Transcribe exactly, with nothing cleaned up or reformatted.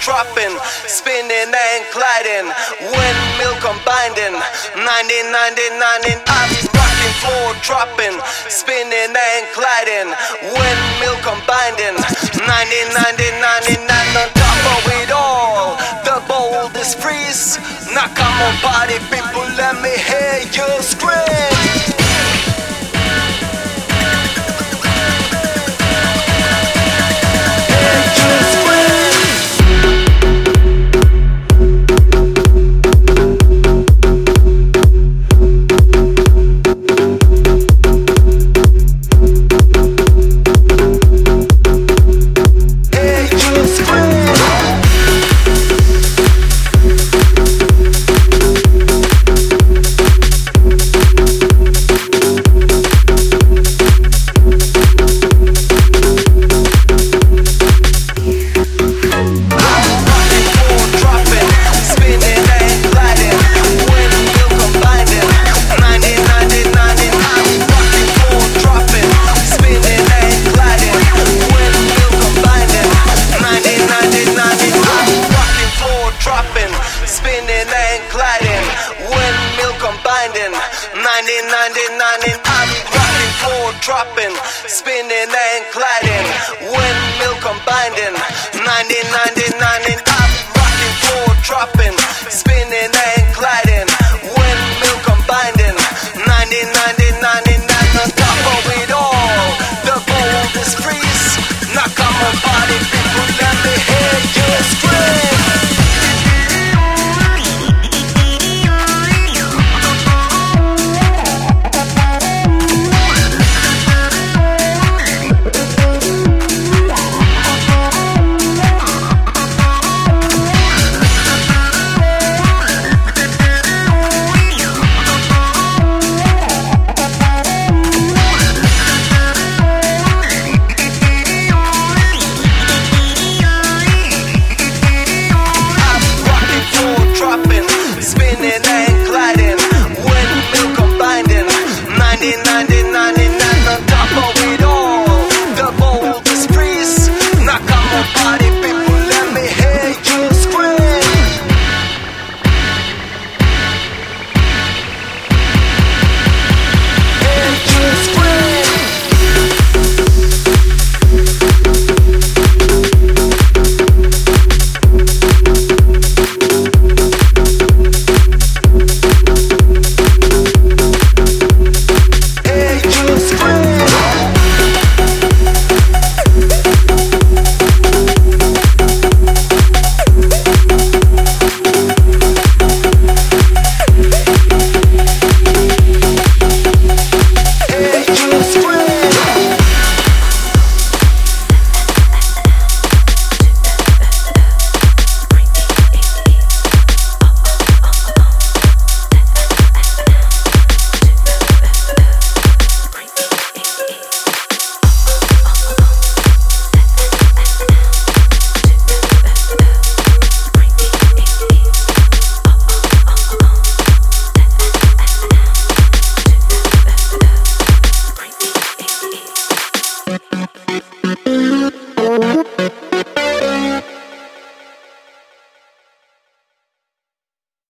dropping, spinning and gliding, windmill combining, ninety, ninety, ninety. I be rocking, floor dropping, spinning and gliding, windmill combining, ninety, ninety, ninety-nine. On top of it all, the boldest priest. Now come on, body people, let me hear you scream. ninety, ninety, ninety, I be rocking, floor dropping, spinning and gliding, windmill combining, ninety, ninety, ninety, I be rocking, floor dropping, spinning and gliding, windmill combining, ninety, ninety, ninety-nine. On top of it all, the gold is free. Now come on, body people, let me